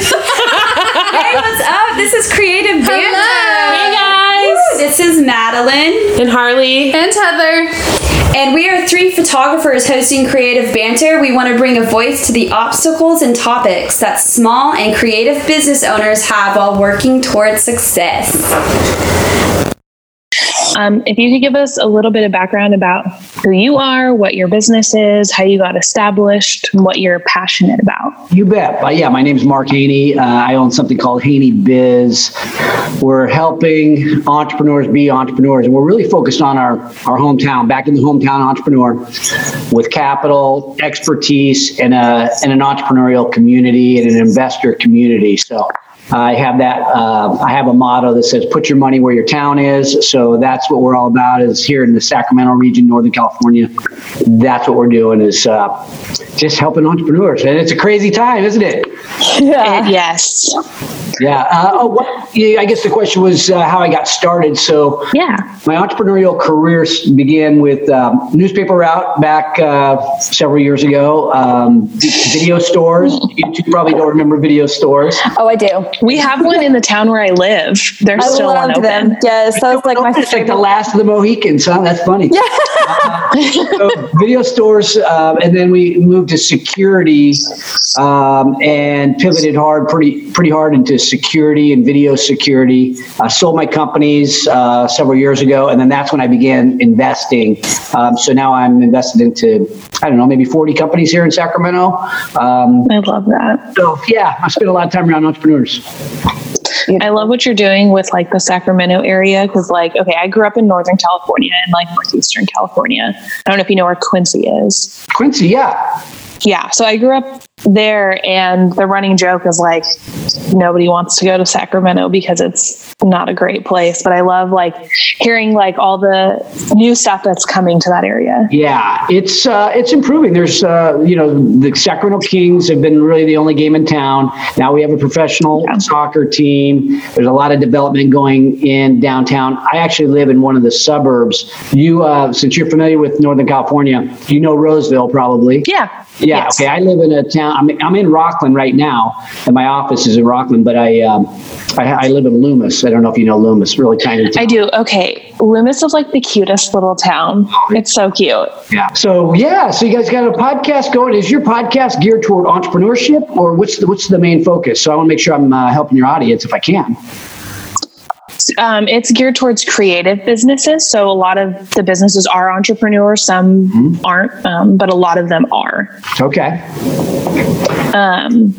Hey, what's up? This is Creative Banter. Hey, guys. Woo, this is Madeline. And Harley. And Heather. And we are three photographers hosting Creative Banter. We want to bring a voice to the obstacles and topics that small and creative business owners have while working towards success. If you could give us a little bit of background about who you are, what your business is, how you got established, and what you're passionate about. You bet. Yeah, my name's Mark Haney. I own something called Haney Biz. We're helping entrepreneurs be entrepreneurs. And we're really focused on our hometown, back in the hometown entrepreneur with capital, expertise, and an entrepreneurial community and an investor community. So I have that. I have a motto that says, put your money where your town is. So that's what we're all about is here in the Sacramento region, Northern California. That's what we're doing is just helping entrepreneurs. And it's a crazy time, isn't it? Yeah. Yes. Yeah. I guess the question was how I got started. So yeah, my entrepreneurial career began with newspaper route back several years ago. Video stores. You two probably don't remember video stores. Oh, I do. We have one in the town where I live. There's still one open. Them. Yes, that was like my favorite. It's like the last of the Mohicans, huh? That's funny. Yeah. So video stores, and then we moved to security and pivoted hard, pretty hard into security and video security. I sold my companies several years ago, and then that's when I began investing. So now I'm invested into, I don't know, maybe 40 companies here in Sacramento. I love that. So yeah, I spend a lot of time around entrepreneurs. I love what you're doing with like the Sacramento area because like, okay, I grew up in Northern California and like Northeastern California. I don't know if you know where Quincy is. Quincy, yeah. Yeah. So I grew up there and the running joke is like, nobody wants to go to Sacramento because it's not a great place. But I love like hearing like all the new stuff that's coming to that area. Yeah, it's improving. There's, the Sacramento Kings have been really the only game in town. Now we have a professional soccer team. There's a lot of development going in downtown. I actually live in one of the suburbs. You, since you're familiar with Northern California, you know Roseville probably. Yeah. Yeah. Yes. Okay. I live in a town. I'm in Rockland right now, and my office is in Rockland. But I live in Loomis. I don't know if you know Loomis. Really tiny town. I do. Okay. Loomis is like the cutest little town. It's so cute. Yeah. So you guys got a podcast going. Is your podcast geared toward entrepreneurship, or what's the main focus? So I want to make sure I'm helping your audience if I can. It's geared towards creative businesses. So a lot of the businesses are entrepreneurs. Some aren't, but a lot of them are. Okay.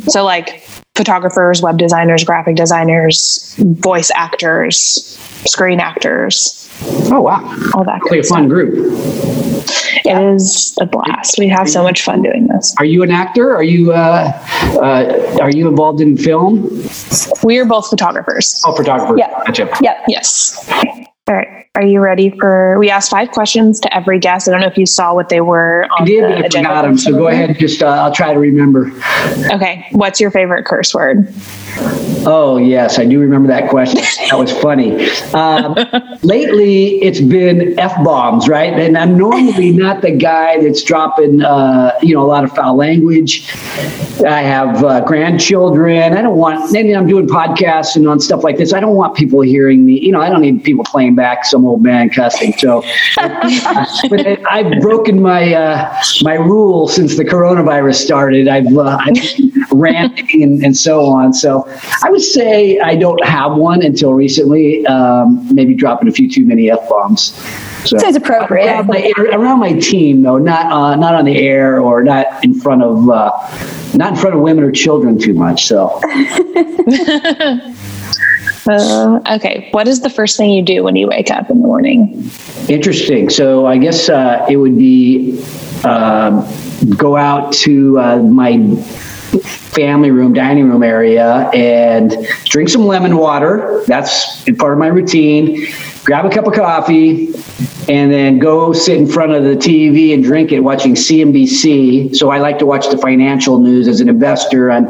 So like photographers, web designers, graphic designers, voice actors, screen actors. Oh, wow. All that. Really a fun group. It is a blast. We have so much fun doing this. Are you an actor? Are you involved in film? We are both photographers. Oh, photographers. Yeah. Gotcha. Yeah. Yes. All right. Are you ready for? We asked 5 questions to every guest. I don't know if you saw what they were on the agenda. I forgot them. So go ahead. Just I'll try to remember. Okay. What's your favorite curse word? Oh, yes. I do remember that question. That was funny. Lately, it's been F-bombs, right? And I'm normally not the guy that's dropping, a lot of foul language. I have grandchildren. Maybe I'm doing podcasts and on stuff like this. I don't want people hearing me. I don't need people playing back some old man cussing. So but I've broken my my rule since the coronavirus started. I've ranting and so on. So I would say I don't have one until recently, maybe dropping a few too many F-bombs. So it's appropriate. Around my team, though, not on the air or not in front of women or children too much. So. Okay. What is the first thing you do when you wake up in the morning? Interesting. So I guess it would be go out to my family room, dining room area, and drink some lemon water. That's part of my routine. Grab a cup of coffee, and then go sit in front of the TV and drink it, watching CNBC. So I like to watch the financial news as an investor. I'm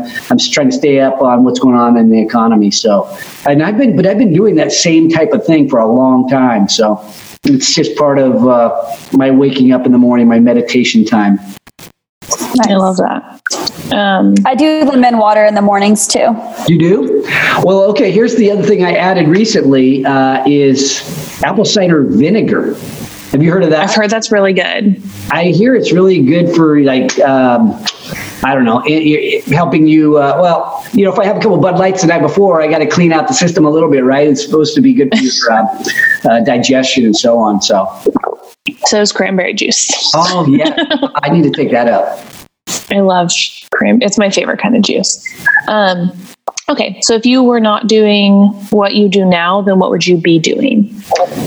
trying to stay up on what's going on in the economy. So, and I've been doing that same type of thing for a long time. So it's just part of my waking up in the morning, my meditation time. Nice. I love that. I do lemon water in the mornings too. You do? Well, okay. Here's the other thing I added recently is apple cider vinegar. Have you heard of that? I've heard that's really good. I hear it's really good for like, I don't know, helping you. Well, you know, if I have a couple Bud Lights the night before, I got to clean out the system a little bit, right? It's supposed to be good for your digestion and so on. So is cranberry juice. Oh yeah, I need to take that up. I love cranberry. It's my favorite kind of juice. Okay, so if you were not doing what you do now, then what would you be doing?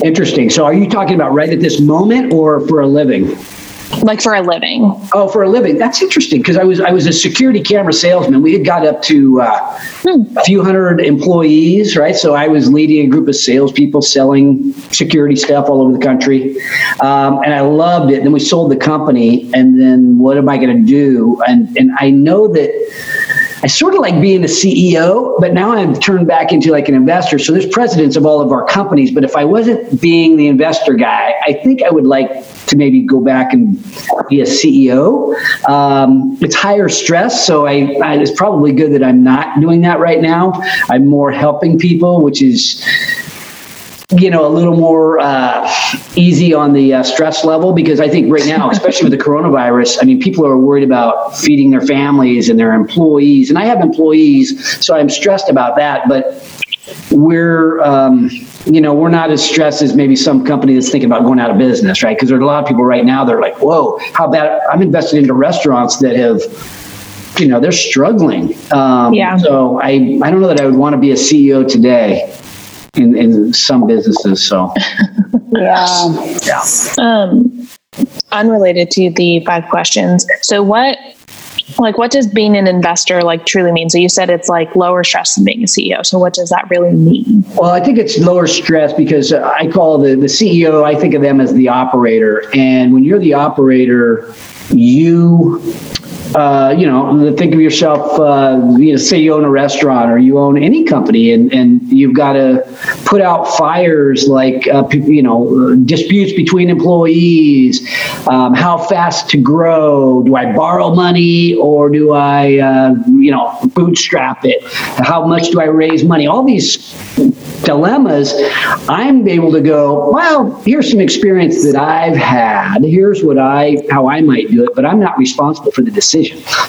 Interesting. So are you talking about right at this moment or for a living? Like for a living. Oh, for a living. That's interesting because I was a security camera salesman. We had got up to a few hundred employees, right? So I was leading a group of salespeople selling security stuff all over the country. And I loved it. Then we sold the company. And then what am I going to do? And I know that I sort of like being a CEO, but now I've turned back into like an investor. So there's presidents of all of our companies. But if I wasn't being the investor guy, I think I would like to maybe go back and be a CEO. It's higher stress. So it's probably good that I'm not doing that right now. I'm more helping people, which is, you know, a little more easy on the stress level, because I think right now, especially with the coronavirus, I mean, people are worried about feeding their families and their employees. And I have employees, so I'm stressed about that. But we're, you know, we're not as stressed as maybe some company that's thinking about going out of business, right? Because there are a lot of people right now, they're like, whoa, how bad? I'm invested into restaurants that have, you know, they're struggling. Yeah. So I don't know that I would want to be a CEO today. In some businesses, so yeah. Unrelated to the 5 questions. So, what does being an investor like truly mean? So, you said it's like lower stress than being a CEO. So, what does that really mean? Well, I think it's lower stress because I call the CEO. I think of them as the operator, and when you're the operator, you. You know, think of yourself, you know, say you own a restaurant or you own any company and you've got to put out fires like, you know, disputes between employees, how fast to grow. Do I borrow money or do I, you know, bootstrap it? How much do I raise money? All these dilemmas, I'm able to go, well, here's some experience that I've had. Here's how I might do it, but I'm not responsible for the decision.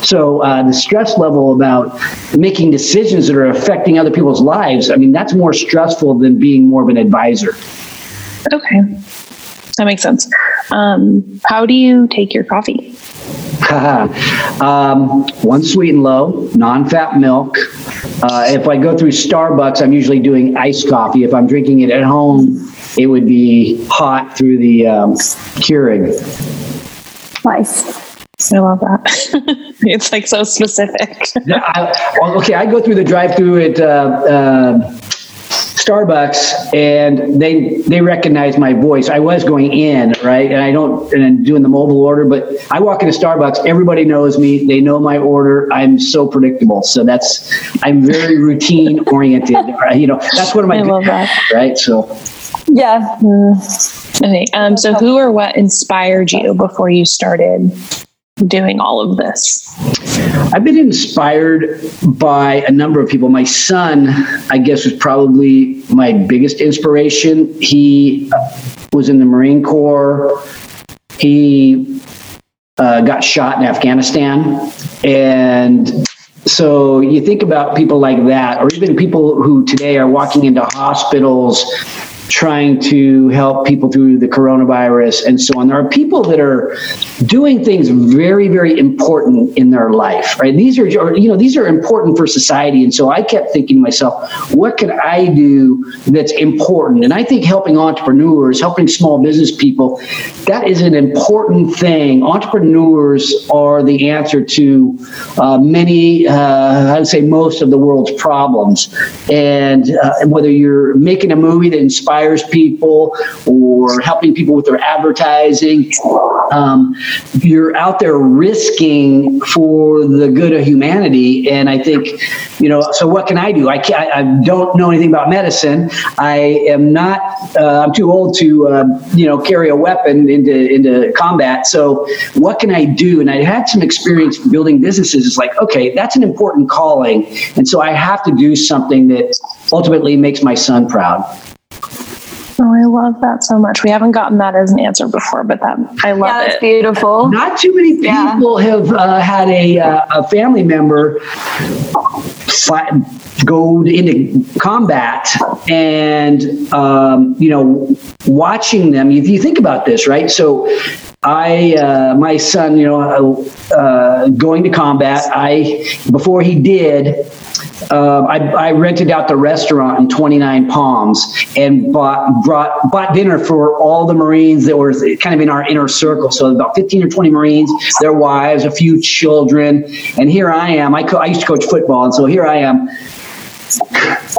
So the stress level about making decisions that are affecting other people's lives, I mean, that's more stressful than being more of an advisor. Okay. That makes sense. How do you take your coffee? One sweet and low, non-fat milk. If I go through Starbucks, I'm usually doing iced coffee. If I'm drinking it at home, it would be hot through the Keurig. Nice. I love that. It's like so specific. I go through the drive-thru at Starbucks, and they recognize my voice. I was going in, right, and I'm doing the mobile order, but I walk into Starbucks. Everybody knows me. They know my order. I'm so predictable. So I'm very routine oriented. Right? You know, that's one of my. I love that. Right, so. Yeah. Okay. So, who or what inspired you before you started doing all of this? I've been inspired by a number of people. My son, I guess, was probably my biggest inspiration. He was in the Marine Corps. He got shot in Afghanistan. And so you think about people like that, or even people who today are walking into hospitals trying to help people through the coronavirus and so on. There are people that are doing things very, very important in their life, right? These are important for society. And so I kept thinking to myself, what can I do that's important? And I think helping entrepreneurs, helping small business people, that is an important thing. Entrepreneurs are the answer to many, I would say most of the world's problems. And whether you're making a movie that inspires hires people or helping people with their advertising, you're out there risking for the good of humanity. And I think, so what can I do? I don't know anything about medicine. I am not, I'm too old to, carry a weapon into combat. So what can I do? And I had some experience building businesses. It's like, okay, that's an important calling. And so I have to do something that ultimately makes my son proud. Oh, I love that so much. We haven't gotten that as an answer before, but I love it. That's beautiful. Not too many people have had a family member go into combat, and watching them. If you think about this, right? So, my son, going to combat. Before he did. I rented out the restaurant in 29 Palms and bought dinner for all the Marines that were kind of in our inner circle. So about 15 or 20 Marines, their wives, a few children. And here I am. I used to coach football. And so here I am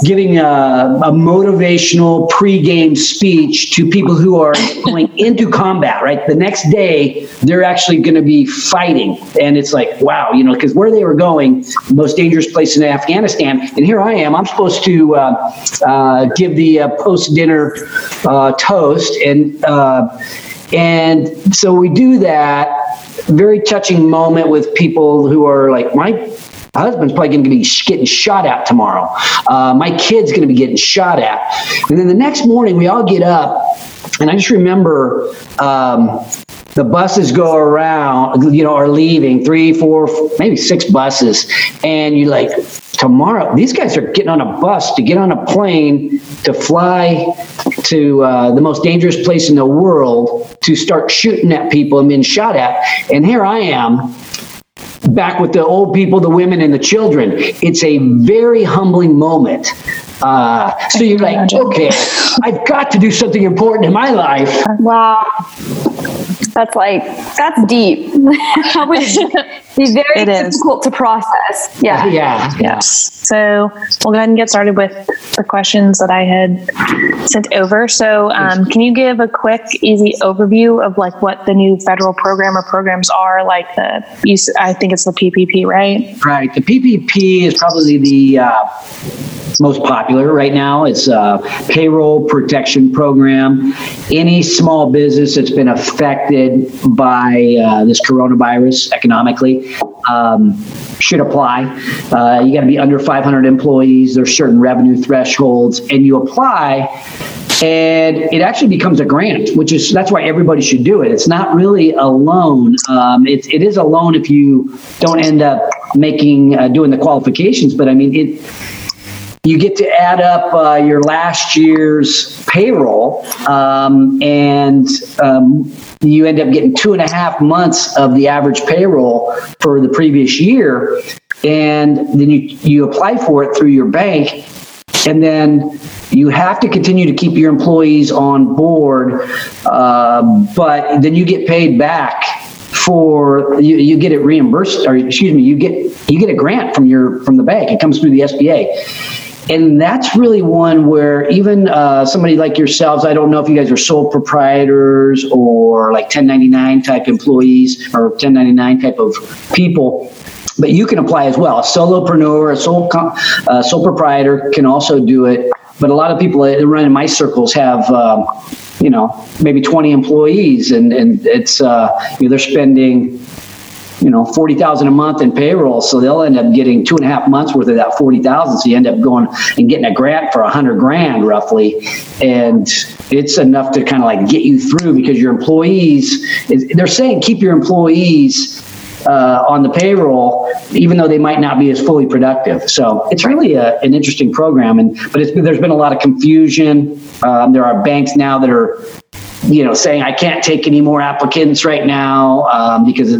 giving a motivational pregame speech to people who are going into combat, right? The next day, they're actually going to be fighting. And it's like, wow, because where they were going, the most dangerous place in Afghanistan. And here I am, I'm supposed to give the post-dinner toast. And so we do that very touching moment with people who are like, my husband's probably going to be getting shot at tomorrow. My kid's going to be getting shot at. And then the next morning, we all get up, and I just remember the buses go around, are leaving, 3, 4, maybe 6 buses. And you're like, tomorrow, these guys are getting on a bus to get on a plane to fly to the most dangerous place in the world to start shooting at people and being shot at. And here I am, back with the old people, the women, and the children. It's a very humbling moment. So you're like, okay, I've got to do something important in my life. Wow. That's deep. It's very difficult to process. Yeah. So we'll go ahead and get started with the questions that I had sent over. So can you give a quick, easy overview of what the new federal program or programs are, like I think it's the PPP, right? Right. The PPP is probably the most popular right now. It's a payroll protection program. Any small business that's been affected by this coronavirus economically should apply. You got to be under 500 employees. There's certain revenue thresholds, and you apply, and it actually becomes a grant, that's why everybody should do it. It's not really a loan. It is a loan if you don't end up doing the qualifications, but I mean you get to add up your last year's payroll, and you end up getting 2.5 months of the average payroll for the previous year. And then you apply for it through your bank, and then you have to continue to keep your employees on board, but then you get paid back. You get it reimbursed, or excuse me, you get a grant from the bank. It comes through the SBA. And that's really one where even somebody like yourselves, I don't know if you guys are sole proprietors or like 1099 type employees or 1099 type of people, but you can apply as well. A solopreneur, a sole proprietor can also do it. But a lot of people that run in my circles have, maybe 20 employees, and it's, they're spending, $40,000 a month in payroll. So they'll end up getting 2.5 months worth of that 40,000. So you end up going and getting a grant for $100,000 roughly. And it's enough to kind of get you through, because your employees, they're saying, keep your employees on the payroll, even though they might not be as fully productive. So it's really an interesting program, but there's been a lot of confusion. There are banks now that are, saying I can't take any more applicants right now, because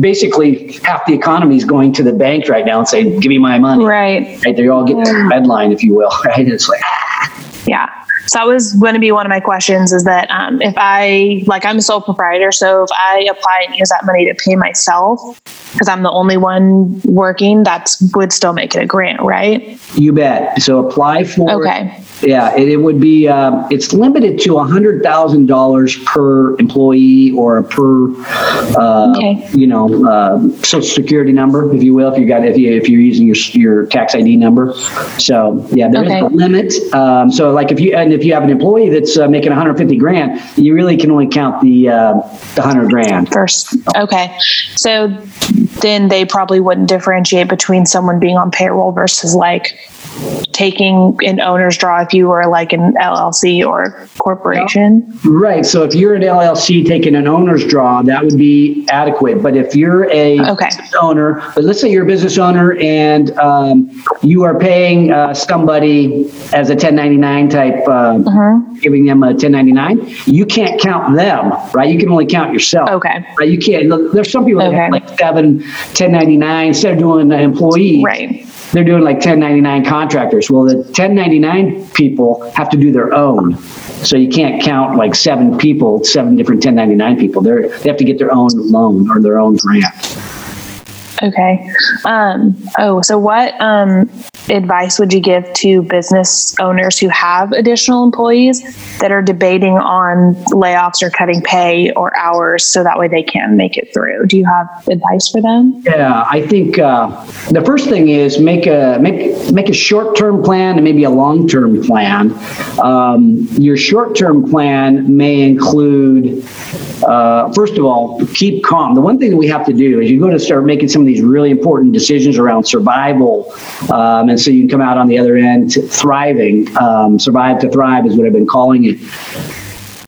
basically half the economy is going to the bank right now and saying, give me my money. Right. They're all getting a red line, if you will. Right. It's like, ah. Yeah. So that was going to be one of my questions, is that if I, like, I'm a sole proprietor, so if I apply and use that money to pay myself, because I'm the only one working, that would still make it a grant, right? You bet. So apply for it. Yeah, it would be, it's limited to $100,000 per employee or per, Social Security number, if you will, if you're using your tax ID number. So yeah, there is a limit. So like if you have an employee that's making $150,000, you really can only count the $100,000 first. Okay. So then they probably wouldn't differentiate between someone being on payroll versus like taking an owner's draw if you were like an LLC or corporation. Right. So if you're an LLC taking an owner's draw, that would be adequate. But if you're a business owner, but let's say you're a business owner and you are paying somebody as a 1099 type, giving them a 1099, you can't count them, right? You can only count yourself. Okay. Right? You can't. Look, there's some people that have like 7 1099, instead of doing an employee. Right. They're doing like 1099 contractors. Well, the 1099 people have to do their own. So you can't count like seven different 1099 people. They have to get their own loan or their own grant. Okay. So what advice would you give to business owners who have additional employees that are debating on layoffs or cutting pay or hours so that way they can make it through? Do you have advice for them? Yeah, I think the first thing is make a short-term plan and maybe a long-term plan. Your short-term plan may include, first of all, keep calm. The one thing that we have to do is you're going to start making some of these really important decisions around survival. And so you can come out on the other end thriving. Survive to thrive is what I've been calling it.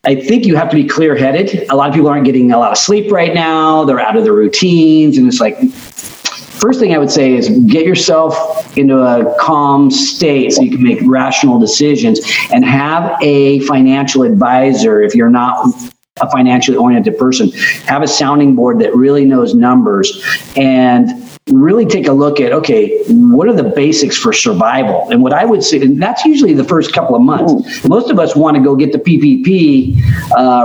I think you have to be clear-headed. A lot of people aren't getting a lot of sleep right now. They're out of their routines. And it's like, first thing I would say is get yourself into a calm state so you can make rational decisions, and have a financial advisor if you're not a financially oriented person. Have a sounding board that really knows numbers, and really take a look at, okay, what are the basics for survival? And what I would say, and that's usually the first couple of months. Most of us want to go get the PPP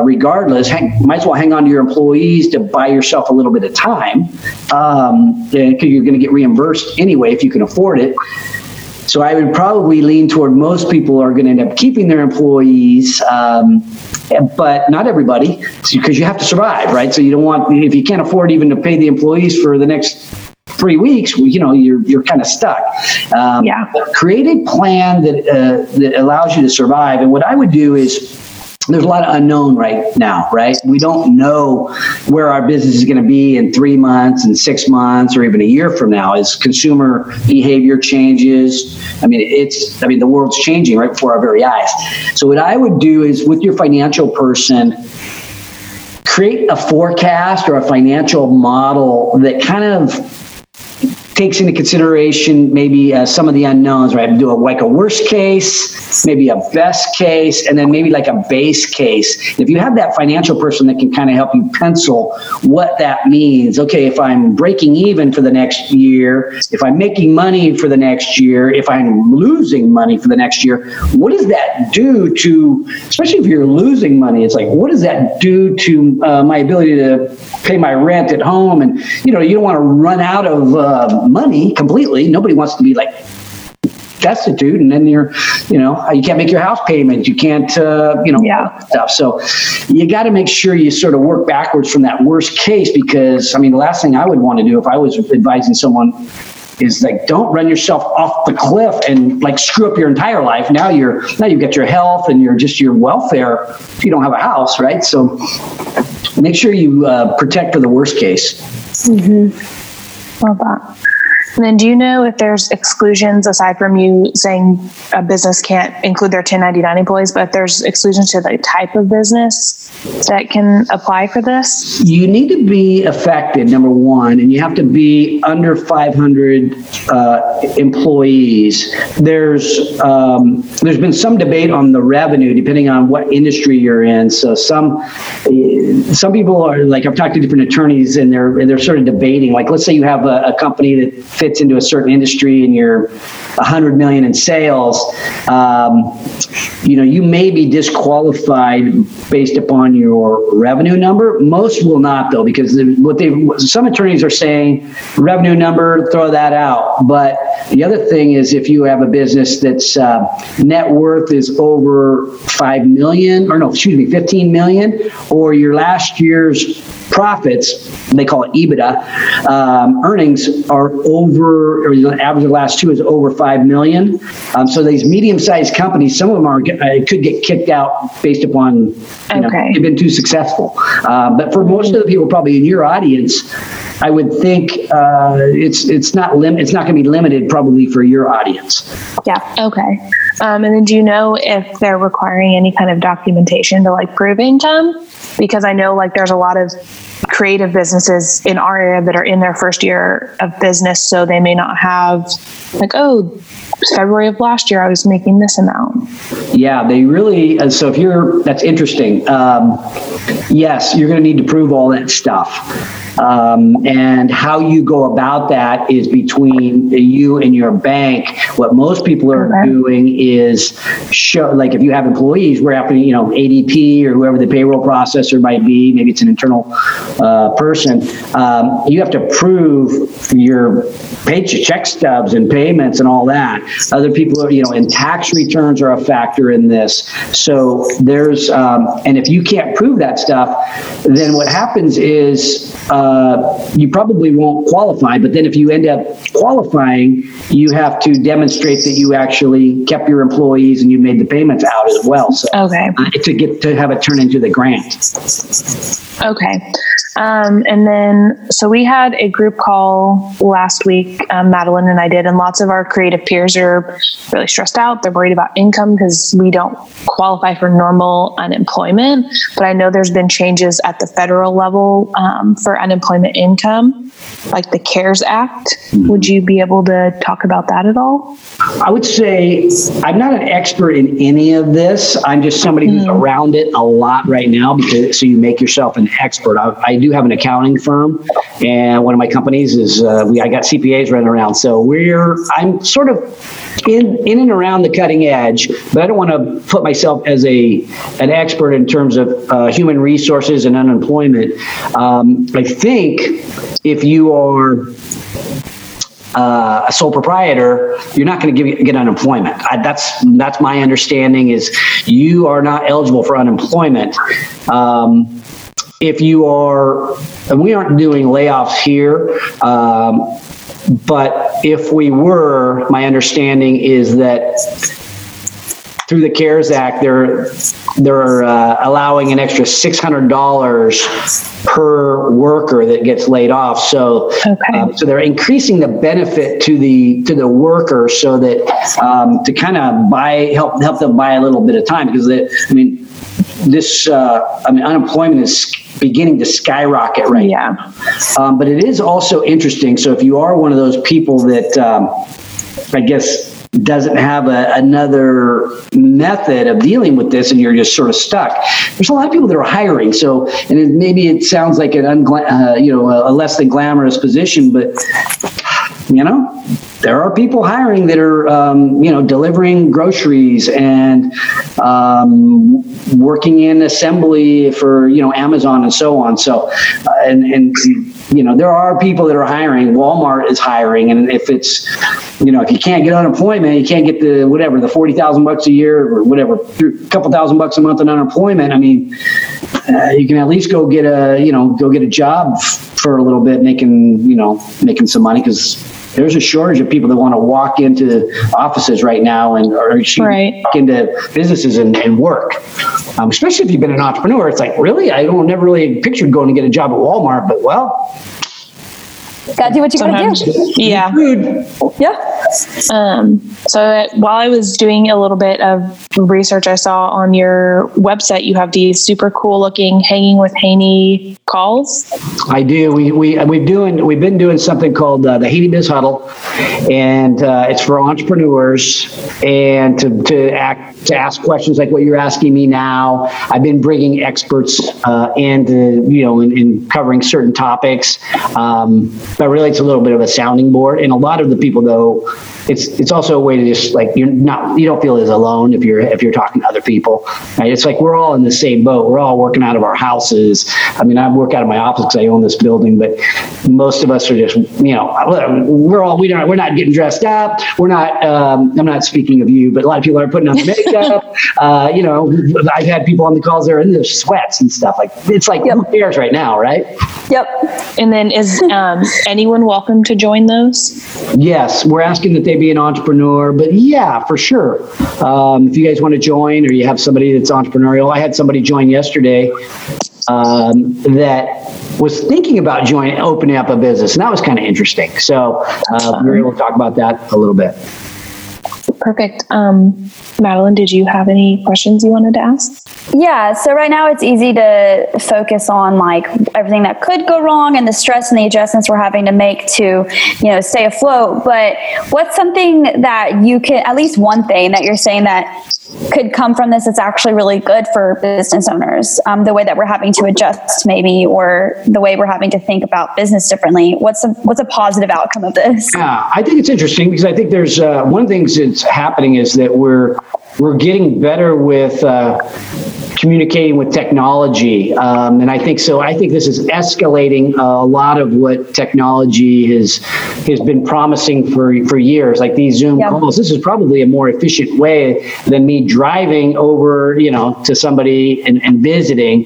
regardless. Might as well hang on to your employees to buy yourself a little bit of time, because you're going to get reimbursed anyway if you can afford it. So I would probably lean toward most people are going to end up keeping their employees, but not everybody, because you have to survive, right? So you don't want, if you can't afford even to pay the employees for the next 3 weeks, you're kind of stuck. Create a plan that allows you to survive. And what I would do is, there's a lot of unknown right now, right? We don't know where our business is going to be in 3 months and 6 months or even a year from now as consumer behavior changes. I mean, the world's changing right before our very eyes. So what I would do is, with your financial person, create a forecast or a financial model that kind of takes into consideration maybe some of the unknowns, right? Do a worst case, maybe a best case, and then maybe like a base case. If you have that financial person that can kind of help you pencil what that means. Okay, if I'm breaking even for the next year, if I'm making money for the next year, if I'm losing money for the next year, what does that do to, especially if you're losing money, it's like, what does that do to my ability to pay my rent at home? And, you don't want to run out of money completely. Nobody wants to be like destitute, and then you're, you can't make your house payment. You can't, stuff. So you got to make sure you sort of work backwards from that worst case, because the last thing I would want to do if I was advising someone is like, don't run yourself off the cliff and like screw up your entire life. Now you've got your health and your welfare if you don't have a house, right? So make sure you protect for the worst case. Mm-hmm. Love that. And then, do you know if there's exclusions aside from you saying a business can't include their 1099 employees, but if there's exclusions to the type of business that can apply for this? You need to be affected, number one, and you have to be under 500 employees. There's been some debate on the revenue, depending on what industry you're in. So some people are like, I've talked to different attorneys, and they're sort of debating. Like, let's say you have a company that fits into a certain industry, and you're $100 million in sales, you may be disqualified based upon your revenue number. Most will not, though, because some attorneys are saying revenue number, throw that out. But the other thing is, if you have a business that's net worth is over $15 million, or your last year's profits, they call it EBITDA, earnings are over, or the average of the last two is over $5 million. So these medium-sized companies, some of them could get kicked out based upon, they've been too successful. But for most of the people probably in your audience, I would think it's not going to be limited probably for your audience. Yeah. Okay. And then do you know if they're requiring any kind of documentation to prove income? Because I know there's a lot of creative businesses in our area that are in their first year of business. So they may not have February of last year, I was making this amount. Yeah, they really, so if you're, that's interesting. Yes, you're going to need to prove all that stuff. And how you go about that is between you and your bank. What most people are doing is show, if you have employees, we're after, ADP or whoever the payroll processor might be, maybe it's an internal person. You have to prove your check stubs and payments and all that. Other people are, and tax returns are a factor in this. So there's, and if you can't prove that stuff, then what happens is, you probably won't qualify, but then if you end up qualifying, you have to demonstrate that you actually kept your employees and you made the payments out as well. So to have it turn into the grant. Okay. And then, so we had a group call last week, Madeline and I did, and lots of our creative peers are really stressed out. They're worried about income because we don't qualify for normal unemployment, but I know there's been changes at the federal level, for unemployment income, like the CARES Act. Would you be able to talk about that at all? I would say I'm not an expert in any of this. I'm just somebody who's around it a lot right now, so you make yourself an expert. I do have an accounting firm, and one of my companies is I got CPAs running around, so I'm sort of in and around the cutting edge, but I don't want to put myself as an expert in terms of human resources and unemployment. I think if you are a sole proprietor, you're not going to get unemployment. That's my understanding, is you are not eligible for unemployment. If you are, and we aren't doing layoffs here, but if we were, my understanding is that through the CARES Act, they're allowing an extra $600 per worker that gets laid off. So, so they're increasing the benefit to the worker, so that to kind of help them buy a little bit of time, because unemployment is beginning to skyrocket right now. But it is also interesting. So if you are one of those people that doesn't have another method of dealing with this, and you're just sort of stuck, there's a lot of people that are hiring. So, and maybe it sounds like an a less than glamorous position, but there are people hiring that are, delivering groceries and working in assembly for, Amazon and so on. So, there are people that are hiring. Walmart is hiring. And if it's, if you can't get unemployment, you can't get the $40,000 a year or whatever, a couple $1,000 a month in unemployment. You can at least go get a job for a little bit, making some money, because there's a shortage of people that want to walk into offices right now walk into businesses and work. Especially if you've been an entrepreneur, it's really, I don't never really pictured going to get a job at Walmart, but gotta do what you gotta do. Yeah. Yeah. So while I was doing a little bit of research, I saw on your website you have these super cool looking Hanging with Haney calls. I do. We've been doing something called the Haney Biz Huddle, and it's for entrepreneurs, and to ask questions like what you're asking me now. I've been bringing experts in covering certain topics. but really it's a little bit of a sounding board. And a lot of the people, though, it's also a way to just like, you don't feel as alone if you're talking to other people, right? It's like, we're all in the same boat. We're all working out of our houses. I mean, I work out of my office because I own this building, but most of us are just, we're not getting dressed up. We're not, I'm not speaking of you, but a lot of people are putting on makeup. I've had people on the calls that are in their sweats and stuff like, it's like, yep. Who cares right now, right? Yep. And then is anyone welcome to join those? Yes. We're asking that they be an entrepreneur, but yeah, for sure. If you guys want to join or you have somebody that's entrepreneurial, I had somebody join yesterday that was thinking about opening up a business, and that was kind of interesting. So we were able to talk about that a little bit. Perfect. Madeline, did you have any questions you wanted to ask? Yeah. So right now it's easy to focus on like everything that could go wrong and the stress and the adjustments we're having to make to, stay afloat. But what's something that you can, at least one thing that you're saying that could come from this that's actually really good for business owners, the way that we're having to adjust maybe, or the way we're having to think about business differently? What's a positive outcome of this? Yeah, I think it's interesting because I think there's one of the things that's happening is that we're getting better with communicating with technology. And I think this is escalating a lot of what technology has been promising for years, like these Zoom calls. This is probably a more efficient way than me driving over, to somebody and visiting.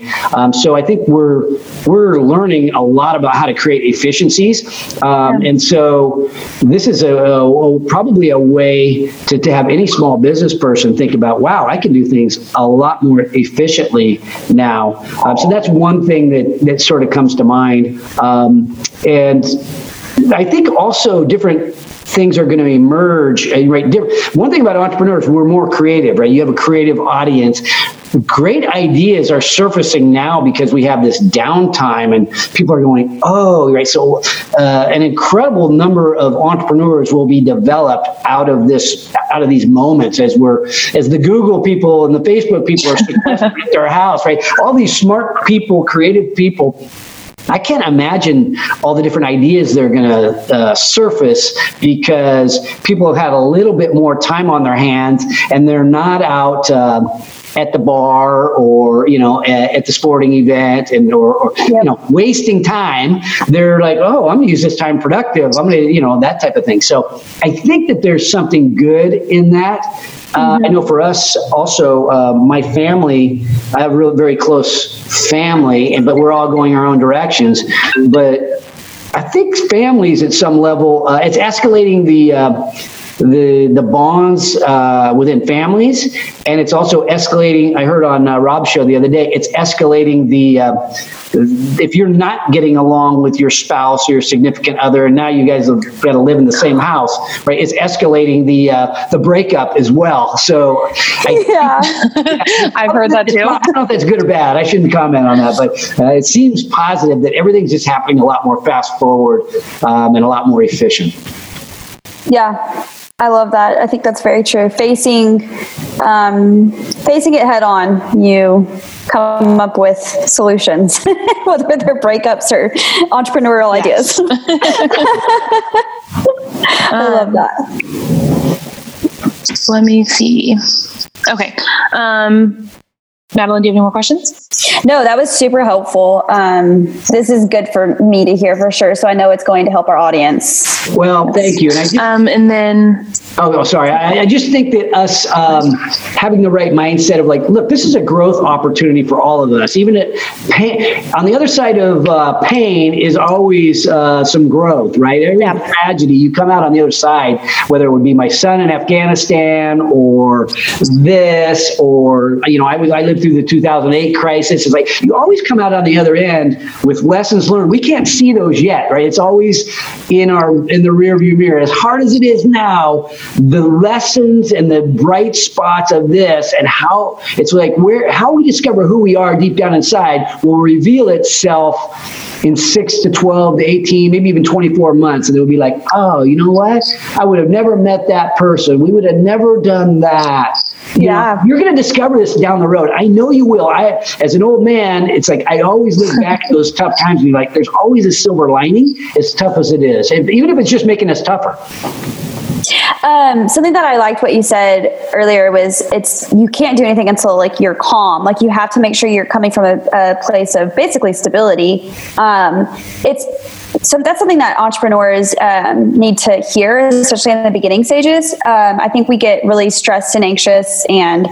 So I think we're learning a lot about how to create efficiencies. And so this is probably a way to have any small business person think about, wow, I can do things a lot more efficiently now. So that's one thing that sort of comes to mind. And I think also different things are going to emerge, right? One thing about entrepreneurs, we're more creative, right? You have a creative audience. Great ideas are surfacing now because we have this downtime and people are going, oh, right. So an incredible number of entrepreneurs will be developed out of these moments as the Google people and the Facebook people are sitting at their house, right? All these smart people, creative people. I can't imagine all the different ideas they're going to surface because people have had a little bit more time on their hands and they're not out at the bar or, at the sporting event and, wasting time. They're like, oh, I'm going to use this time productive. I'm going to, that type of thing. So I think that there's something good in that. I know for us also, my family, I have a real very close family, but we're all going our own directions. But I think families at some level, it's escalating the bonds within families, and it's also escalating. I heard on Rob's show the other day, it's escalating the if you're not getting along with your spouse or your significant other, and now you guys have got to live in the same house, right? It's escalating the breakup as well. So I've heard that too. I don't know if that's good or bad. I shouldn't comment on that, but it seems positive that everything's just happening a lot more fast forward and a lot more efficient. Yeah. I love that. I think that's very true. Facing it head on, you come up with solutions, whether they're breakups or entrepreneurial ideas. I love that. Let me see. Okay. Madeline, do you have any more questions? No, that was super helpful. This is good for me to hear for sure. So I know it's going to help our audience. Well, thank you. And I just think that us having the right mindset of like, look, this is a growth opportunity for all of us. Even at pain, on the other side of pain is always some growth, right? Every tragedy, you come out on the other side, whether it would be my son in Afghanistan or this, or, I lived through the 2008 crisis. It's like, you always come out on the other end with lessons learned. We can't see those yet, right? It's always in the rearview mirror. As hard as it is now, the lessons and the bright spots of this and how it's like how we discover who we are deep down inside will reveal itself in 6 to 12 to 18, maybe even 24 months. And it would be like, oh, you know what? I would have never met that person. We would have never done that. You know, you're going to discover this down the road. I know you will. As an old man, it's like I always look back to those tough times and be like, there's always a silver lining, as tough as it is, even if it's just making us tougher. Something that I liked what you said earlier was you can't do anything until like you're calm. Like you have to make sure you're coming from a place of basically stability. So that's something that entrepreneurs need to hear, especially in the beginning stages. I think we get really stressed and anxious, and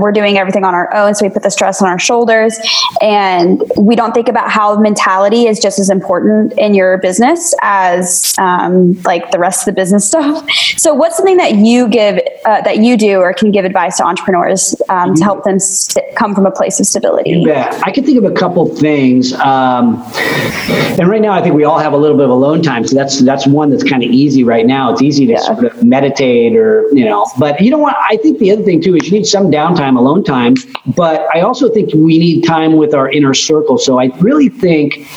we're doing everything on our own. So we put the stress on our shoulders, and we don't think about how mentality is just as important in your business as like the rest of the business stuff. So what's something that you give, that you do or can give advice to entrepreneurs to help them come from a place of stability? You bet. I can think of a couple things. And right now I think we all have a little bit of alone time. So that's one that's kind of easy right now. It's easy to sort of meditate or, but you know what? I think the other thing too is you need some downtime, alone time, but I also think we need time with our inner circle. So I really think,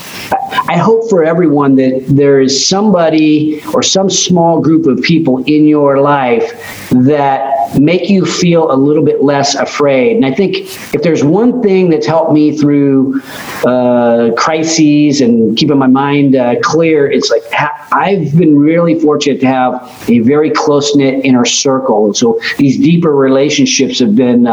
I hope for everyone that there is somebody or some small group of people in your life that make you feel a little bit less afraid. And I think if there's one thing that's helped me through crises and keeping my mind clear, it's like I've been really fortunate to have a very close-knit inner circle. And so these deeper relationships have been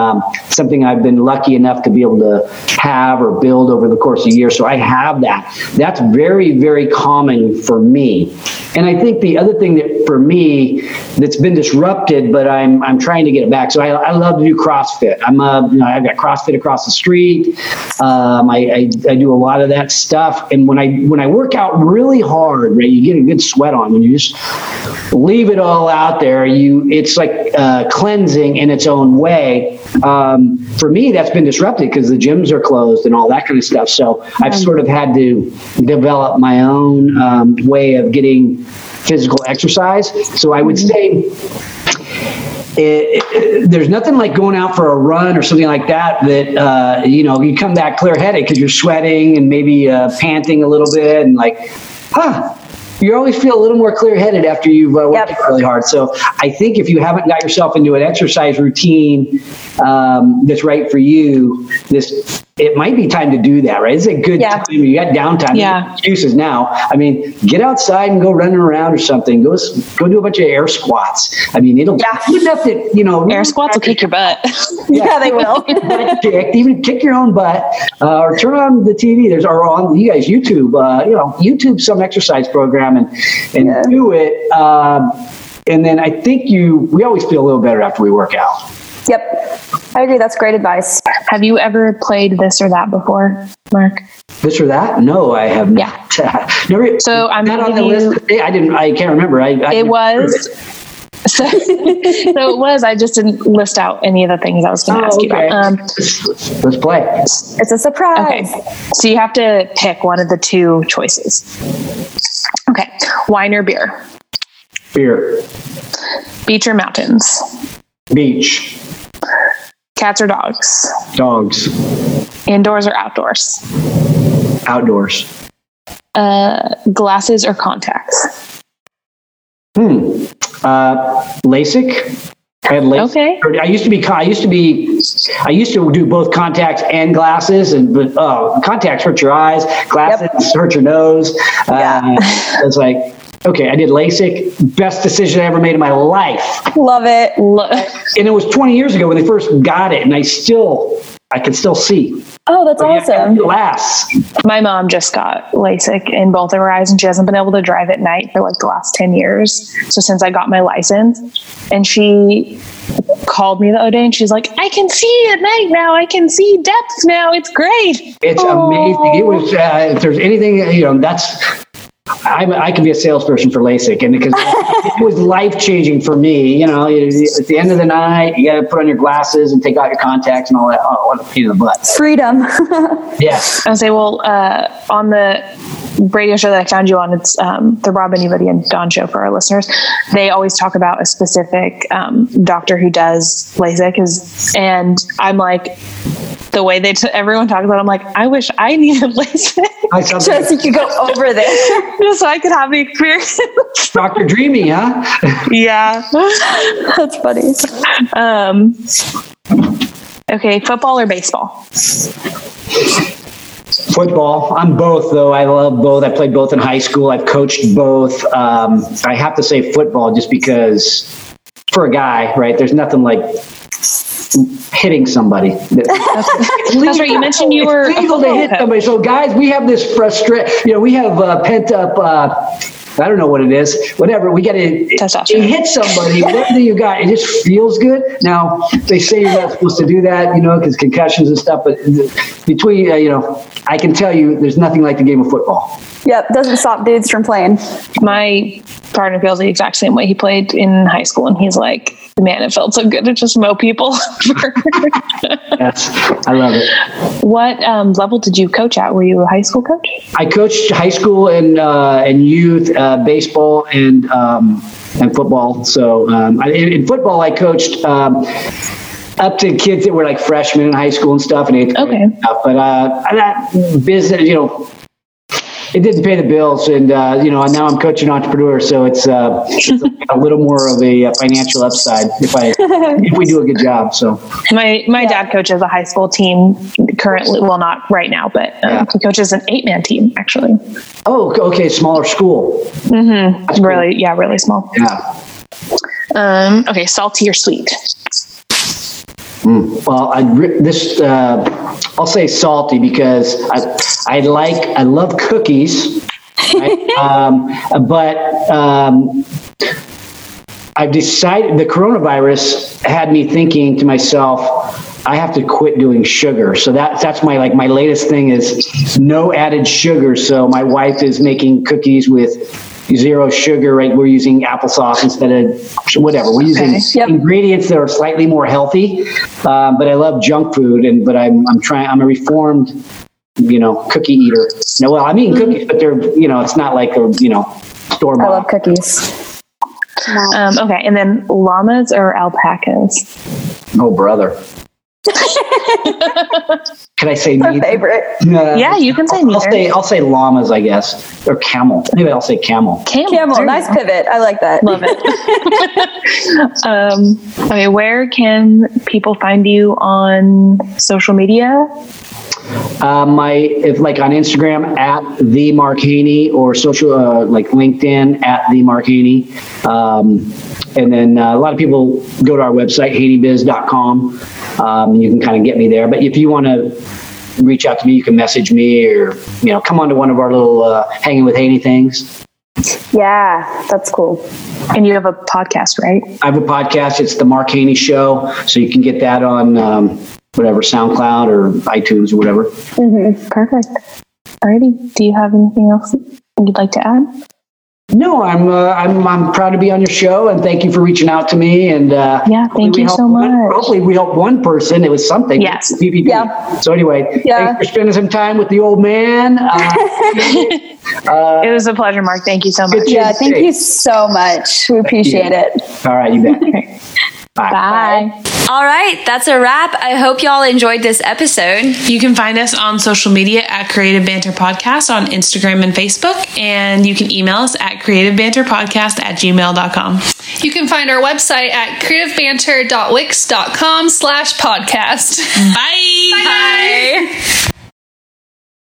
something I've been lucky enough to be able to have or build over the course of the year. So I have that. That's very, very common for me. And I think the other thing that for me that's been disrupted, but I'm trying to get it back. So I love to do CrossFit. I've got CrossFit across the street. I do a lot of that stuff. And when I work out really hard, right, you get a good sweat on when you just leave it all out there. It's like cleansing in its own way. For me, that's been disrupted because the gyms are closed and all that kind of stuff. So I've sort of had to develop my own way of getting physical exercise. So I would say there's nothing like going out for a run or something like that, you come back clear-headed because you're sweating and maybe panting a little bit and you always feel a little more clear-headed after you've worked really hard. So I think if you haven't got yourself into an exercise routine that's right for you, it might be time to do that, right? It's a good time. You got downtime. Yeah. Excuses now. I mean, get outside and go running around or something. Go do a bunch of air squats. I mean, it'll be enough that, air squats will kick your butt. Yeah they will. Even kick your own butt or turn on the TV. YouTube, YouTube some exercise program and do it. And then I think we always feel a little better after we work out. Yep. I agree. That's great advice. Have you ever played this or that before, Mark? This or that? No, I have not. Yeah. Never, so I'm not on the list. I can't remember. I just didn't list out any of the things I was going to ask you about. Let's play. It's a surprise. Okay. So you have to pick one of the two choices. Okay. Wine or beer? Beer. Beach or mountains? Beach. Cats or dogs? Dogs. Indoors or outdoors? Outdoors. Glasses or contacts? LASIK. I had LASIK. Okay. I used to do both contacts and glasses, but contacts hurt your eyes, glasses hurt your nose. It's like. Okay, I did LASIK. Best decision I ever made in my life. Love it. And it was 20 years ago when they first got it, and I can still see. Oh, that's awesome. My mom just got LASIK in both of her eyes, and she hasn't been able to drive at night for the last 10 years. So since I got my license, and she called me the other day and she's like, I can see at night now. I can see depth now. It's great. It's amazing. It was, if there's anything, that's... I could be a salesperson for LASIK, and because it was life changing for me. At the end of the night, you got to put on your glasses and take out your contacts and all that. Oh, what a pain in the butt! Freedom. Yes. I would say, on the radio show that I found you on, it's the Robin, Evady, and Don show for our listeners. They always talk about a specific doctor who does LASIK, and I'm like. The way everyone talks about it, I'm like, I wish I needed LASIK. Just you could go over there just so I could have the experience. Dr. Dreamy, huh? Yeah. That's funny. Okay, football or baseball? Football. I'm both, though. I love both. I played both in high school. I've coached both. I have to say football just because for a guy, right, there's nothing like hitting somebody. That's right. You mentioned you were able to hit somebody. So guys, we have this frustration, we have pent up, I don't know what it is, whatever. We got to hit somebody. What do you got? It just feels good. Now they say you're not supposed to do that, because concussions and stuff, but between, I can tell you there's nothing like the game of football. Yep. Doesn't stop dudes from playing. My partner feels the exact same way. He played in high school and he's like, man, it felt so good to just mow people. Yes, I love it. What level did you coach at? Were you a high school coach? I coached high school and youth baseball and football. So in football, I coached up to kids that were like freshmen in high school and stuff, and eighth grade and stuff. But business, it didn't pay the bills, and now I'm coaching entrepreneurs, so it's a little more of a financial upside if we do a good job. So my dad coaches a high school team currently, well, not right now, but he coaches an 8-man team actually. Oh, okay, smaller school. Mm-hmm. That's really cool. Yeah, really small. Yeah. Okay, salty or sweet? Well, I'll say salty because I love cookies, right? but I've decided the coronavirus had me thinking to myself, I have to quit doing sugar. So that's my my latest thing is no added sugar. So my wife is making cookies with zero sugar, right? We're using applesauce instead of whatever. We're using ingredients that are slightly more healthy. But I love junk food, but I'm trying. I'm a reformed, cookie eater. Now, well, I'm eating cookies, but they're it's not like a store bought. I love cookies. Okay, and then llamas or alpacas? Oh, brother. Can I say neither? Favorite? Yeah, you can say neither. I'll say llamas, I guess, or camel. Maybe I'll say camel. Camel, nice pivot. I like that. Love it. Okay, where can people find you on social media? On Instagram at the Mark Haney, or social LinkedIn at the Mark Haney. And then a lot of people go to our website, Haneybiz.com. You can kind of get me there, but if you want to reach out to me, you can message me or, come on to one of our little Hanging with Haney things. Yeah, that's cool. And you have a podcast, right? I have a podcast. It's the Mark Haney Show. So you can get that on whatever, SoundCloud or iTunes or whatever. Mm-hmm. Perfect. Alrighty. Do you have anything else you'd like to add? No, I'm proud to be on your show, and thank you for reaching out to me. And thank you so much. Hopefully, we helped one person. It was something. Yes. PPP. Yeah. So anyway, thanks for spending some time with the old man. It was a pleasure, Mark. Thank you so much. Yeah, thank you so much. We appreciate it. All right, you bet. Bye. All right, that's a wrap. I hope y'all enjoyed this episode. You can find us on social media at Creative Banter Podcast on Instagram and Facebook, and you can email us at creativebanterpodcast@gmail.com. You can find our website at creativebanter.wix.com/podcast. Bye. Bye. Bye.